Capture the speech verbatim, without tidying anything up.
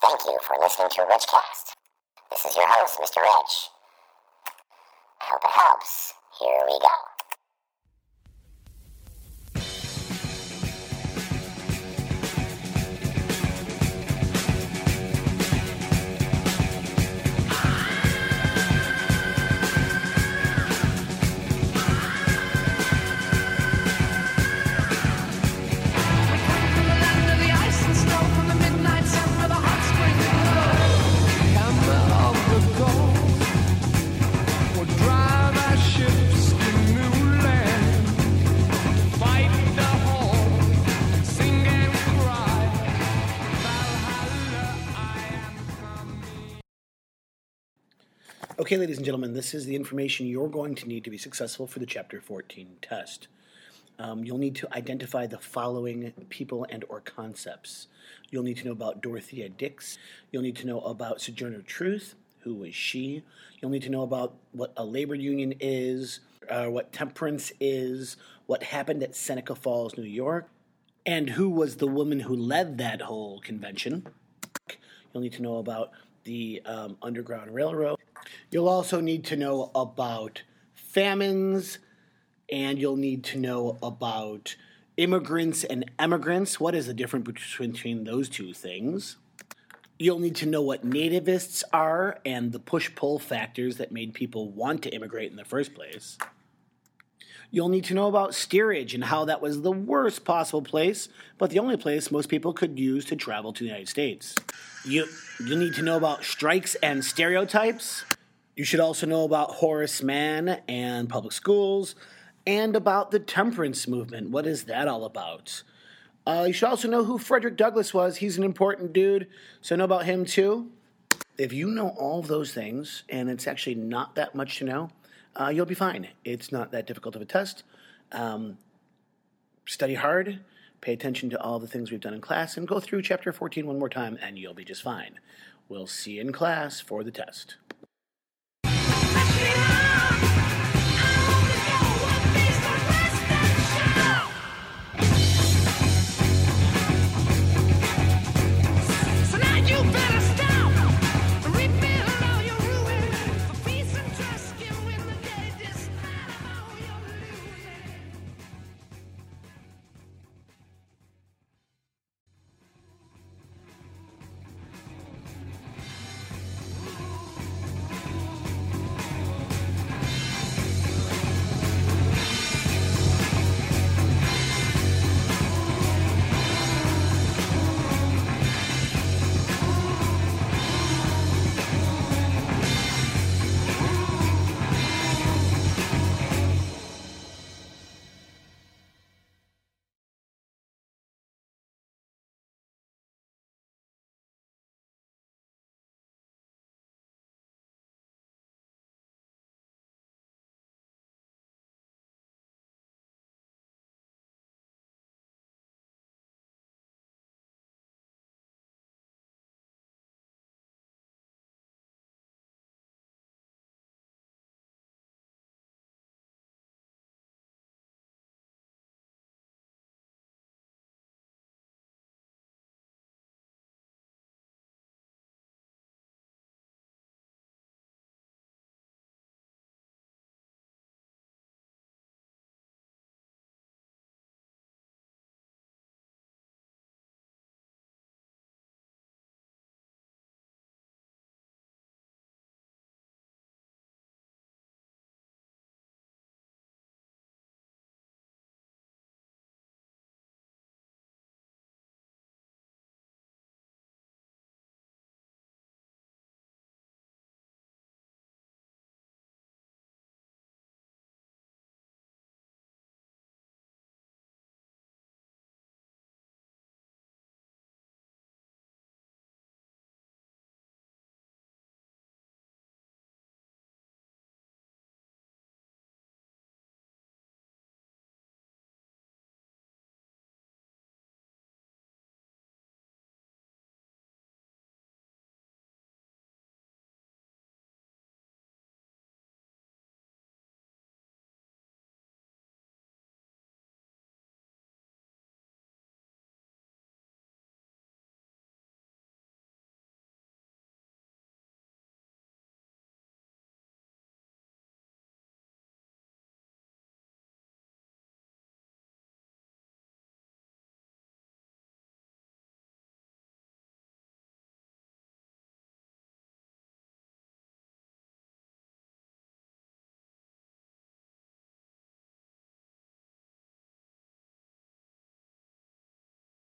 Thank you for listening to RichCast. This is your host, Mister Rich. I hope it helps. Here we go. Okay, ladies and gentlemen, this is the information you're going to need to be successful for the Chapter fourteen test. Um, you'll need to identify the following people and or concepts. You'll need to know about Dorothea Dix. You'll need to know about Sojourner Truth. Who was she? You'll need to know about what a labor union is, uh, what temperance is, what happened at Seneca Falls, New York, and who was the woman who led that whole convention. You'll need to know about the um, Underground Railroad. You'll also need to know about famines, and you'll need to know about immigrants and emigrants. What is the difference between those two things? You'll need to know what nativists are and the push-pull factors that made people want to immigrate in the first place. You'll need to know about steerage and how that was the worst possible place, but the only place most people could use to travel to the United States. You, you'll need to know about strikes and stereotypes. You should also know about Horace Mann and public schools, and about the temperance movement. What is that all about? Uh, you should also know who Frederick Douglass was. He's an important dude, so know about him too. If you know all of those things, and it's actually not that much to know, Uh, you'll be fine. It's not that difficult of a test. Um, study hard, pay attention to all the things we've done in class, and go through Chapter fourteen one more time, and you'll be just fine. We'll see you in class for the test.